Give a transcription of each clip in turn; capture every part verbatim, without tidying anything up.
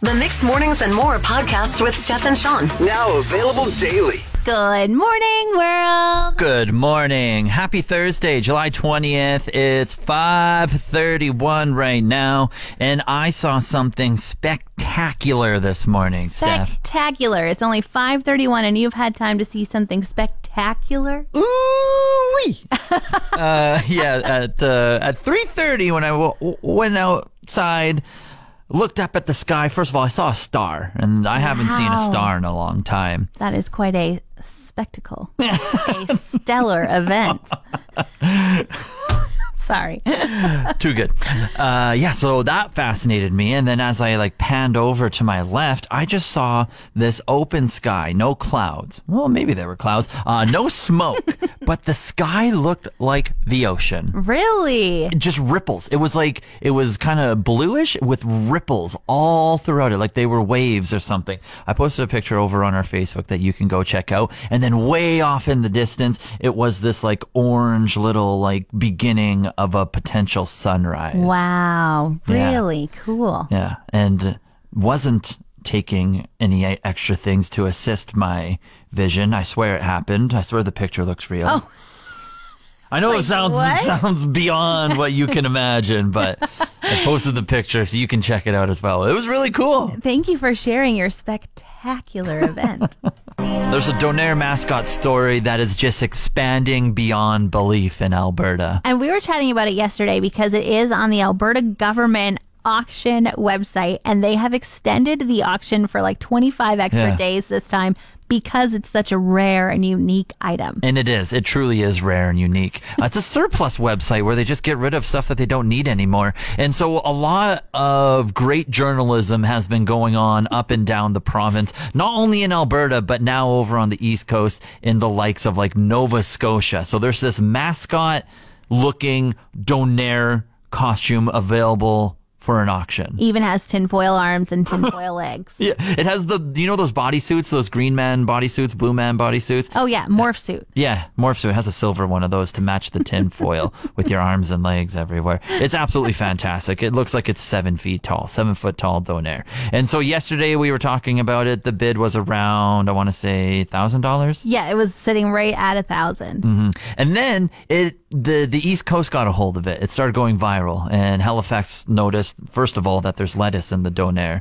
The Mixed Mornings and More podcast with Steph and Sean. Now available daily. Good morning, world. Good morning. Happy Thursday, July twentieth. It's five thirty-one right now, and I saw something spectacular this morning, Steph. Spectacular. It's only five thirty-one, and you've had time to see something spectacular? Ooh-wee. uh, yeah, at uh, at three thirty when I w- went outside, looked up at the sky. First of all, I saw a star, and I wow. haven't seen a star in a long time. That is quite a spectacle. A stellar event. Sorry. Too good. Uh, yeah, so that fascinated me. And then as I like panned over to my left, I just saw this open sky, no clouds. Well, maybe there were clouds. Uh, no smoke, but the sky looked like the ocean. Really? It just ripples. It was like, it was kind of bluish with ripples all throughout it, like they were waves or something. I posted a picture over on our Facebook that you can go check out. And then way off in the distance, it was this like orange little like beginning of a potential sunrise. Wow. Really yeah. cool. Yeah. And wasn't taking any extra things to assist my vision. I swear it happened. I swear the picture looks real. Oh. I know like, it sounds it sounds beyond what you can imagine, but I posted the picture so you can check it out as well. It was really cool. Thank you for sharing your spectacular event. There's a Donair mascot story that is just expanding beyond belief in Alberta. And we were chatting about it yesterday because it is on the Alberta government auction website, and they have extended the auction for like twenty-five extra yeah. days this time, because it's such a rare and unique item. And it is. It truly is rare and unique. Uh, it's a surplus website where they just get rid of stuff that they don't need anymore. And so a lot of great journalism has been going on up and down the province, not only in Alberta, but now over on the East Coast in the likes of like Nova Scotia. So there's this mascot looking Donair costume available for an auction. Even has tinfoil arms and tinfoil legs. Yeah, it has the, you know those bodysuits, those green man bodysuits, blue man bodysuits? Oh yeah, morph suit. Yeah, morph suit. It has a silver one of those to match the tinfoil with your arms and legs everywhere. It's absolutely fantastic. It looks like it's seven feet tall, seven foot tall Donair. And so yesterday we were talking about it. The bid was around, I want to say one thousand dollars. Yeah, it was sitting right at one thousand dollars. Mm-hmm. And then it the, the East Coast got a hold of it. It started going viral, and Halifax noticed, first of all, that there's lettuce in the Donair,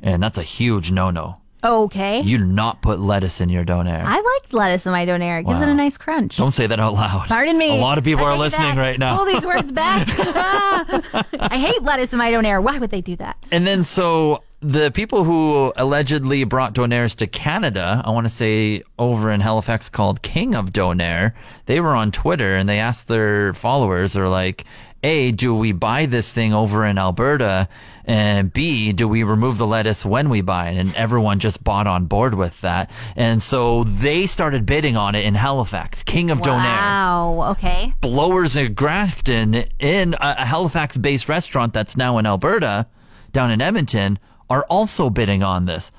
and that's a huge no-no. Okay. You do not put lettuce in your Donair. I like lettuce in my Donair. It gives wow. it a nice crunch. Don't say that out loud. Pardon me. A lot of people I are listening right now. Pull these words back. I hate lettuce in my Donair. Why would they do that? And then so the people who allegedly brought Donairs to Canada, I want to say over in Halifax called King of Donair, they were on Twitter and they asked their followers, they're like, A, do we buy this thing over in Alberta? And B, do we remove the lettuce when we buy it? And everyone just bought on board with that. And so they started bidding on it in Halifax. King of Donair. Wow, okay. Blowers in Grafton, in a Halifax-based restaurant that's now in Alberta, down in Edmonton, are also bidding on this.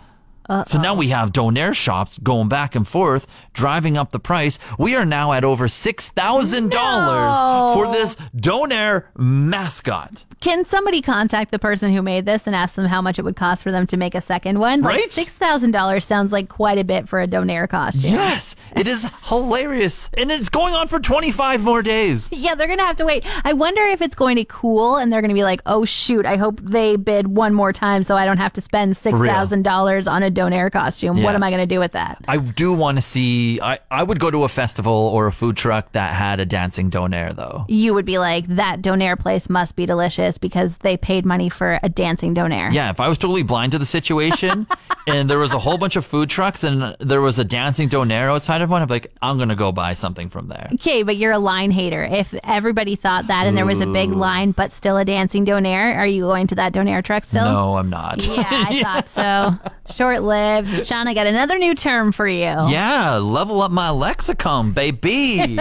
Uh-oh. So now we have Donair shops going back and forth, driving up the price. We are now at over six thousand dollars no. for this Donair mascot. Can somebody contact the person who made this and ask them how much it would cost for them to make a second one? Like right? six thousand dollars sounds like quite a bit for a Donair costume. Yes, it is hilarious. And it's going on for twenty-five more days. Yeah, they're going to have to wait. I wonder if it's going to cool and they're going to be like, oh, shoot, I hope they bid one more time so I don't have to spend six thousand dollars on a Donair costume. Yeah. What am I going to do with that? I do want to see, I, I would go to a festival or a food truck that had a dancing Donair though. You would be like, that Donair place must be delicious, because they paid money for a dancing Donair. Yeah, if I was totally blind to the situation and there was a whole bunch of food trucks and there was a dancing Donair outside of one, I'm like, I'm going to go buy something from there. Okay, but you're a line hater. If everybody thought that and there was a big line but still a dancing Donair, are you going to that Donair truck still? No, I'm not. Yeah, I yeah. thought so. Short-lived. Sean, I got another new term for you. Yeah, level up my lexicon, baby.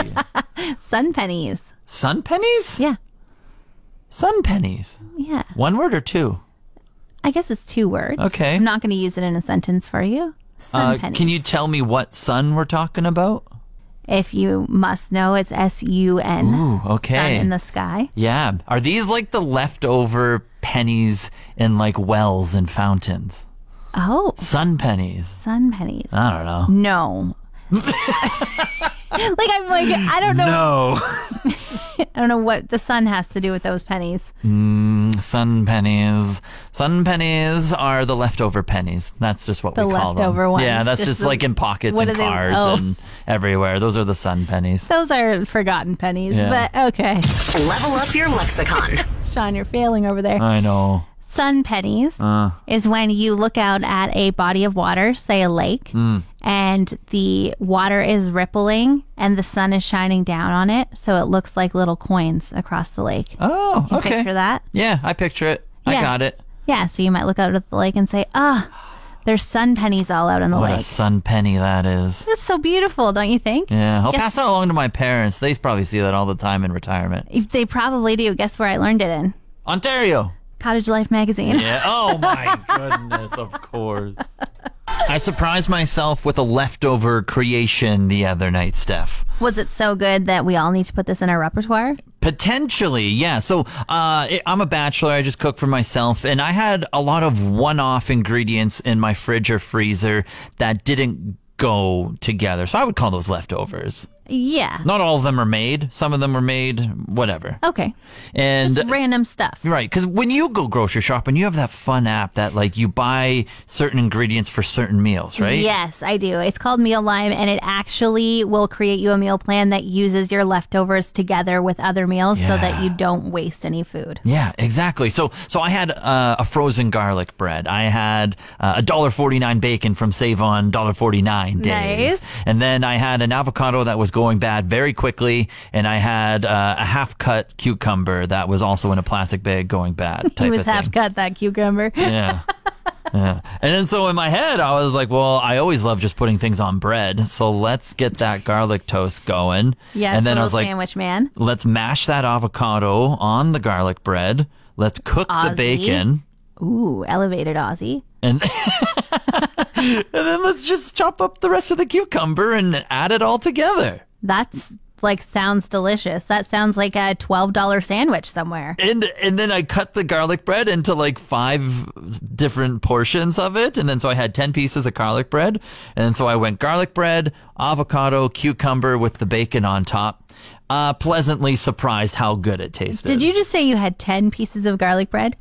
Sun pennies. Sun pennies? Yeah. Sun pennies. Yeah. One word or two? I guess it's two words. Okay. I'm not going to use it in a sentence for you. Sun uh, pennies. Can you tell me what sun we're talking about? If you must know, it's S U N. Ooh, okay. Sun in the sky. Yeah. Are these like the leftover pennies in like wells and fountains. Oh. Sun pennies. Sun pennies. I don't know. No. Like, I'm like, I don't know. No. I don't know what the sun has to do with those pennies. Mm, sun pennies. Sun pennies are the leftover pennies. That's just what the we call them. The leftover ones. Yeah, that's just, just the, like in pockets and cars oh. and everywhere. Those are the sun pennies. Those are forgotten pennies, yeah. But okay. Level up your lexicon. Sean, you're failing over there. I know. Sun pennies uh. is when you look out at a body of water, say a lake, mm. and the water is rippling and the sun is shining down on it, so it looks like little coins across the lake. Oh, you okay. Picture that? Yeah, I picture it. Yeah. I got it. Yeah, so you might look out at the lake and say, ah, oh, there's sun pennies all out on the what lake. What a sun penny that is. That's so beautiful, don't you think? Yeah, I'll Guess- pass that along to my parents. They probably see that all the time in retirement. If they probably do. Guess where I learned it in? Ontario. Cottage Life magazine. Yeah. Oh, my goodness. Of course. I surprised myself with a leftover creation the other night, Steph. Was it so good that we all need to put this in our repertoire? Potentially, yeah. So uh, it, I'm a bachelor. I just cook for myself. And I had a lot of one-off ingredients in my fridge or freezer that didn't go together. So I would call those leftovers. Yeah. Not all of them are made. Some of them were made, whatever. Okay. And just random stuff. Right. Because when you go grocery shopping, you have that fun app that, like, you buy certain ingredients for certain meals, right? Yes, I do. It's called Mealime, and it actually will create you a meal plan that uses your leftovers together with other meals yeah. so that you don't waste any food. Yeah, exactly. So so I had uh, a frozen garlic bread. I had uh, one dollar forty-nine bacon from Save On one dollar forty-nine days. Nice. And then I had an avocado that was going bad very quickly, and I had uh, a half-cut cucumber that was also in a plastic bag going bad. Type he was of thing. Half-cut that cucumber. Yeah. Yeah. And then so in my head, I was like, well, I always love just putting things on bread. So let's get that garlic toast going. Yeah, and then I was like, sandwich man. Let's mash that avocado on the garlic bread. Let's cook Aussie. The bacon. Ooh, elevated Aussie. And and then let's just chop up the rest of the cucumber and add it all together. That's like sounds delicious. That sounds like a twelve dollar sandwich somewhere. And and then I cut the garlic bread into like five different portions of it. And then so I had ten pieces of garlic bread. And so I went garlic bread, avocado, cucumber with the bacon on top. Uh, pleasantly surprised how good it tasted. Did you just say you had ten pieces of garlic bread?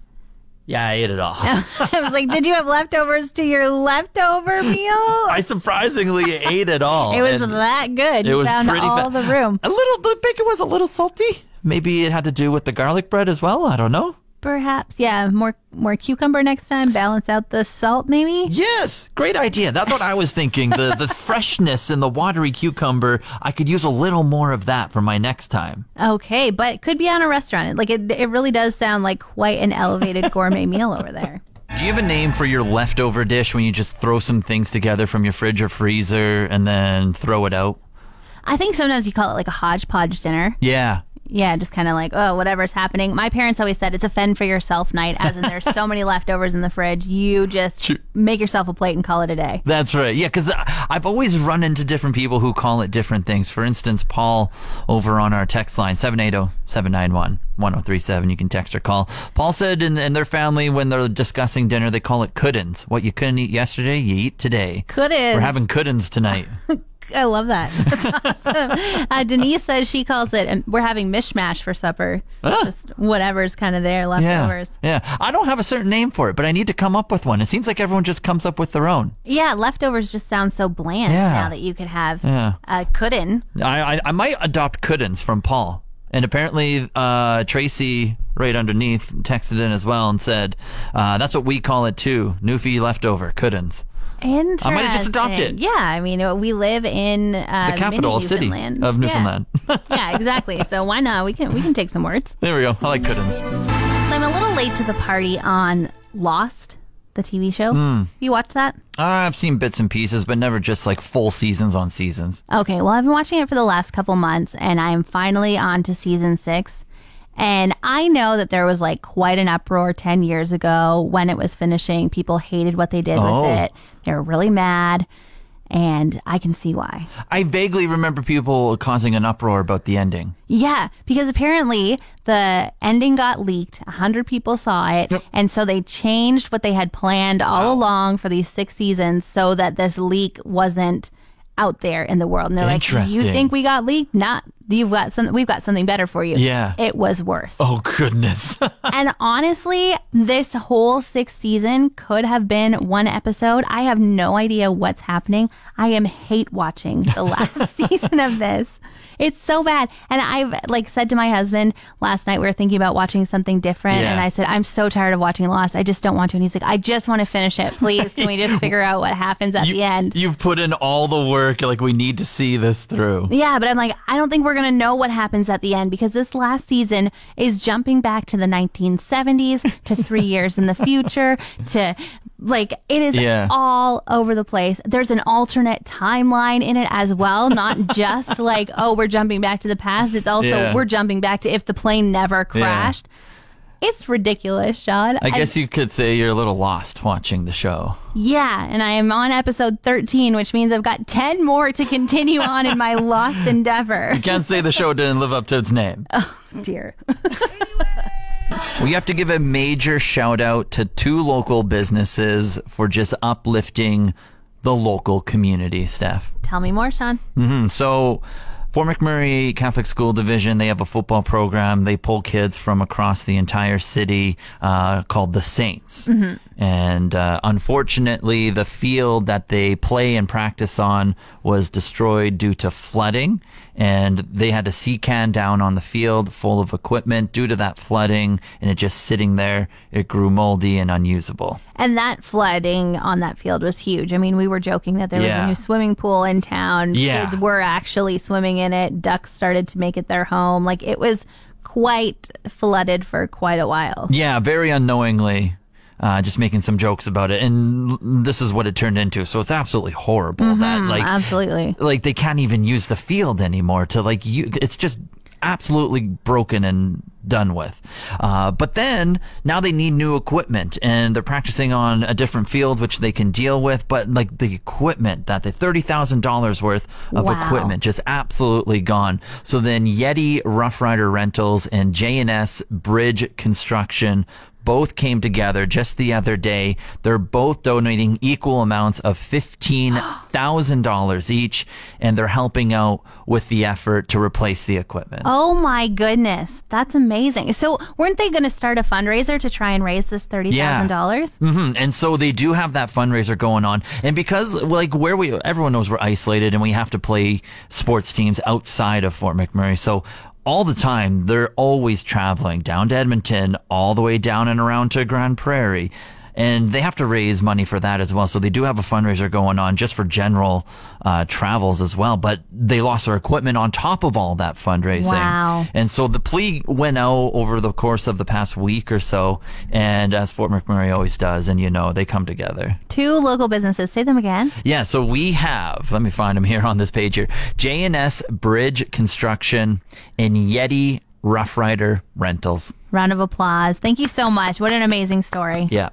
Yeah, I ate it all. I was like, did you have leftovers to your leftover meal? I surprisingly ate it all. It was that good. It you was found pretty all fa- the room. A little, the bacon was a little salty. Maybe it had to do with the garlic bread as well. I don't know. Perhaps, yeah. More more cucumber next time. Balance out the salt, maybe? Yes. Great idea. That's what I was thinking. The the freshness and the watery cucumber, I could use a little more of that for my next time. Okay, but it could be on a restaurant. Like, it, it really does sound like quite an elevated gourmet meal over there. Do you have a name for your leftover dish when you just throw some things together from your fridge or freezer and then throw it out? I think sometimes you call it like a hodgepodge dinner. Yeah. Yeah, just kind of like, oh, whatever's happening. My parents always said it's a fend for yourself night, as in there's so many leftovers in the fridge. You just True. Make yourself a plate and call it a day. That's right. Yeah, because I've always run into different people who call it different things. For instance, Paul over on our text line, seven eight zero, seven nine one, one zero three seven. You can text or call. Paul said in, in their family, when they're discussing dinner, they call it couldn'ts. What you couldn't eat yesterday, you eat today. Couldn't. We're having couldn'ts tonight. I love that. That's awesome. Uh, Denise says she calls it, and we're having mishmash for supper. Ah. Just whatever's kind of there, leftovers. Yeah, yeah. I don't have a certain name for it, but I need to come up with one. It seems like everyone just comes up with their own. Yeah, leftovers just sound so bland yeah. now that you could have yeah. uh, couldn't. I, I, I might adopt couldn'ts from Paul. And apparently uh, Tracy, right underneath, texted in as well and said, uh, that's what we call it too. Newfie leftover, couldn'ts. Interesting. I might have just adopted. Yeah, I mean, we live in uh, the capital city of Newfoundland. Yeah. Yeah, exactly. So why not? We can we can take some words. There we go. I like couldn'ts. So I'm a little late to the party on Lost, the T V show. Mm. You watched that? I've seen bits and pieces, but never just like full seasons on seasons. Okay, well, I've been watching it for the last couple months, and I'm finally on to season six. And I know that there was like quite an uproar ten years ago when it was finishing. People hated what they did oh. with it. They were really mad. And I can see why. I vaguely remember people causing an uproar about the ending. Yeah, because apparently the ending got leaked. A hundred people saw it. Yep. And so they changed what they had planned all wow. along for these six seasons so that this leak wasn't out there in the world. And they're like, you think we got leaked? Not. You've got some, we've got something better for you. Yeah. It was worse. Oh, goodness. And honestly, this whole sixth season could have been one episode. I have no idea what's happening. I am hate watching the last season of this. It's so bad. And I've like said to my husband last night, we were thinking about watching something different. Yeah. And I said, I'm so tired of watching Lost. I just don't want to. And he's like, I just want to finish it. Please, can we just figure out what happens at you, the end? You've put in all the work. Like, we need to see this through. Yeah, but I'm like, I don't think we're going to know what happens at the end, because this last season is jumping back to the nineteen seventies, to three years in the future, to... Like, it is yeah. all over the place. There's an alternate timeline in it as well. Not just like, oh, we're jumping back to the past. It's also yeah. we're jumping back to if the plane never crashed. Yeah. It's ridiculous, Sean. I guess I, you could say you're a little lost watching the show. Yeah, and I am on episode thirteen, which means I've got ten more to continue on in my lost endeavor. You can't say the show didn't live up to its name. Oh, dear. We have to give a major shout out to two local businesses for just uplifting the local community, Steph. Tell me more, Sean. Mm-hmm. So Fort McMurray Catholic School Division, they have a football program. They pull kids from across the entire city uh, called the Saints. Mm-hmm. And uh, unfortunately, the field that they play and practice on was destroyed due to flooding. And they had a sea can down on the field full of equipment due to that flooding, and it just sitting there, it grew moldy and unusable. And that flooding on that field was huge. I mean, we were joking that there yeah. was a new swimming pool in town. Yeah. Kids were actually swimming in it. Ducks started to make it their home. Like, it was quite flooded for quite a while. Yeah, very unknowingly. Uh, just making some jokes about it, and this is what it turned into. So it's absolutely horrible mm-hmm, that, like, absolutely, like they can't even use the field anymore to like you. It's just absolutely broken and done with. Uh, but then now they need new equipment, and they're practicing on a different field, which they can deal with. But like the equipment that the thirty thousand dollars worth of wow. equipment just absolutely gone. So then Yeti Rough Rider Rentals and J and S Bridge Construction both came together just the other day. They're both donating equal amounts of fifteen thousand dollars each, and they're helping out with the effort to replace the equipment. Oh my goodness. That's amazing. So weren't they going to start a fundraiser to try and raise this thirty thousand dollars? Yeah. Mm-hmm. And so they do have that fundraiser going on. And because like where we, everyone knows we're isolated and we have to play sports teams outside of Fort McMurray. So all the time, they're always traveling down to Edmonton, all the way down and around to Grand Prairie. And they have to raise money for that as well. So they do have a fundraiser going on just for general uh, travels as well. But they lost their equipment on top of all that fundraising. Wow. And so the plea went out over the course of the past week or so. And as Fort McMurray always does, and you know, they come together. Two local businesses. Say them again. Yeah. So we have, let me find them here on this page here, J and S Bridge Construction and Yeti Rough Rider Rentals. Round of applause. Thank you so much. What an amazing story. Yeah.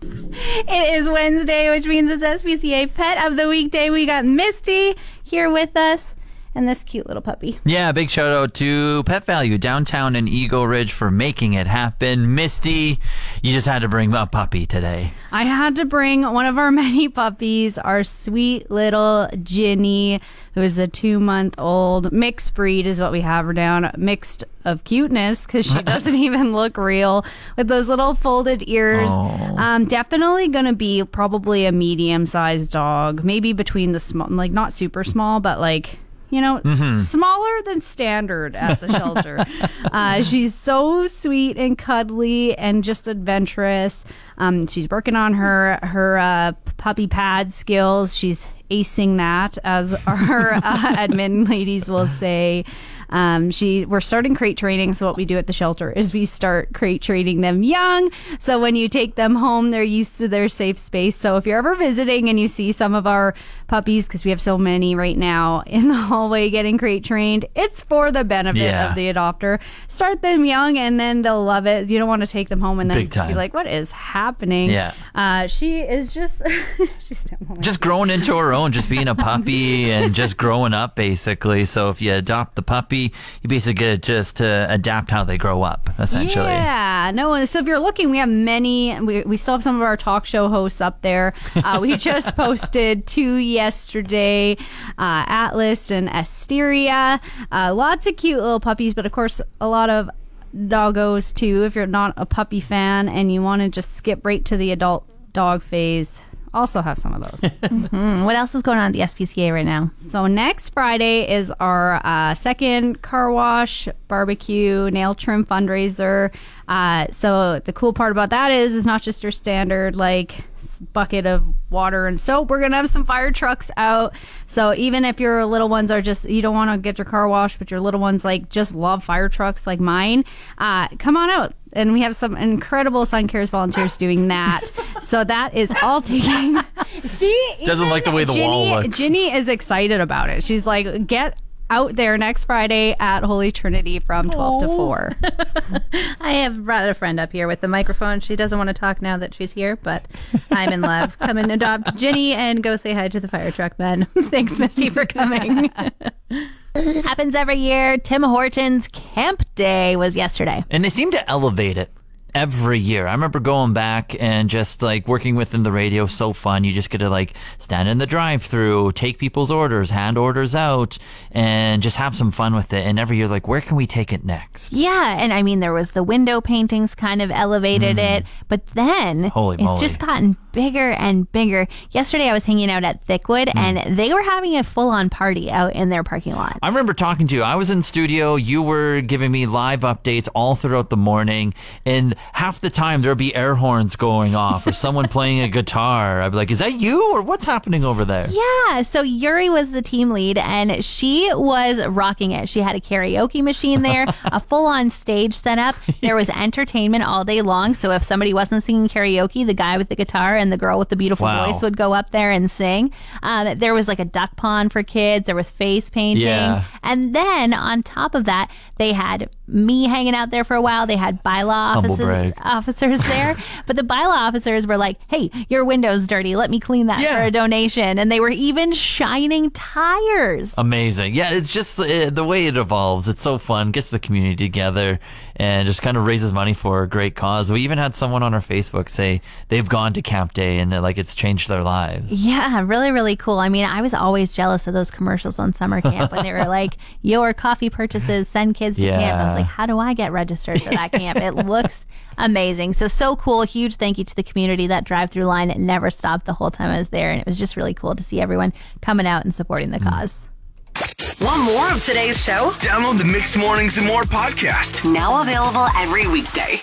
It is Wednesday, which means it's S P C A Pet of the Weekday. We got Misty here with us and this cute little puppy. Yeah, big shout out to Pet Value downtown in Eagle Ridge for making it happen. Misty, you just had to bring a puppy today. I had to bring one of our many puppies, our sweet little Ginny, who is a two-month-old. Mixed breed is what we have her down. Mixed of cuteness, because she doesn't even look real with those little folded ears. Um, definitely going to be probably a medium-sized dog. Maybe between the small, like not super small, but like... You know, mm-hmm. smaller than standard at the shelter. uh, she's so sweet and cuddly and just adventurous. Um, she's working on her her uh, puppy pad skills. She's acing that, as our uh, admin ladies will say. Um, she we're starting crate training. So what we do at the shelter is we start crate training them young. So when you take them home, they're used to their safe space. So if you're ever visiting and you see some of our puppies, because we have so many right now in the hallway getting crate trained, it's for the benefit yeah. of the adopter. Start them young and then they'll love it. You don't want to take them home and then be like, what is happening? Yeah. Uh, she is just she's just growing into her own, just being a puppy and just growing up basically. So if you adopt the puppy, you basically get just to adapt how they grow up essentially. Yeah. No. So if you're looking, we have many. We we still have some of our talk show hosts up there. Uh, we just posted two yesterday, uh, Atlas and Asteria. Uh, lots of cute little puppies, but of course a lot of doggos too. If you're not a puppy fan and you want to just skip right to the adult dog phase, also have some of those. Mm-hmm. What else is going on at the S P C A right now? So next Friday is our uh, second car wash, barbecue, nail trim fundraiser. Uh, so the cool part about that is it's not just your standard like bucket of water and soap. We're going to have some fire trucks out. So even if your little ones are just, you don't want to get your car washed, but your little ones like just love fire trucks like mine, uh, come on out. And we have some incredible Sun Cares volunteers doing that. So that is all taking. See, doesn't like the way the Ginny, wall looks. Ginny is excited about it. She's like, get out there next Friday at Holy Trinity from twelve to four. I have brought a friend up here with the microphone. She doesn't want to talk now that she's here, but I'm in love. Come and adopt Ginny and go say hi to the fire truck men. Thanks, Misty, for coming. Happens every year. Tim Horton's Camp Day was yesterday. And they seem to elevate it every year. I remember going back and just like working within the radio, so fun. You just get to like stand in the drive-thru, take people's orders, hand orders out, and just have some fun with it. And every year, like, where can we take it next? Yeah, and I mean, there was the window paintings kind of elevated mm. it, but then Holy it's moly. just gotten bigger and bigger. Yesterday, I was hanging out at Thickwood, mm. and they were having a full-on party out in their parking lot. I remember talking to you. I was in studio. You were giving me live updates all throughout the morning, and half the time there'll be air horns going off or someone playing a guitar. I'd be like, is that you or what's happening over there? Yeah. So Yuri was the team lead and she was rocking it. She had a karaoke machine there, a full on stage set up. There was entertainment all day long. So if somebody wasn't singing karaoke, the guy with the guitar and the girl with the beautiful wow. voice would go up there and sing. Um, there was like a duck pond for kids. There was face painting. Yeah. And then on top of that, they had me hanging out there for a while. They had bylaw offices, officers there. But the bylaw officers were like, hey, your window's dirty. Let me clean that yeah. for a donation. And they were even shining tires. Amazing. Yeah, it's just uh, the way it evolves. It's so fun. Gets the community together and just kind of raises money for a great cause. We even had someone on our Facebook say they've gone to Camp Day and like it's changed their lives. Yeah, really, really cool. I mean, I was always jealous of those commercials on summer camp when they were like, your coffee purchases send kids to yeah. camp. I was like, how do I get registered for that camp? It looks amazing. So, so cool. Huge thank you to the community. That drive-through line never stopped the whole time I was there. And it was just really cool to see everyone coming out and supporting the cause. Want more of today's show? Download the Mix Mornings and More podcast. Now available every weekday.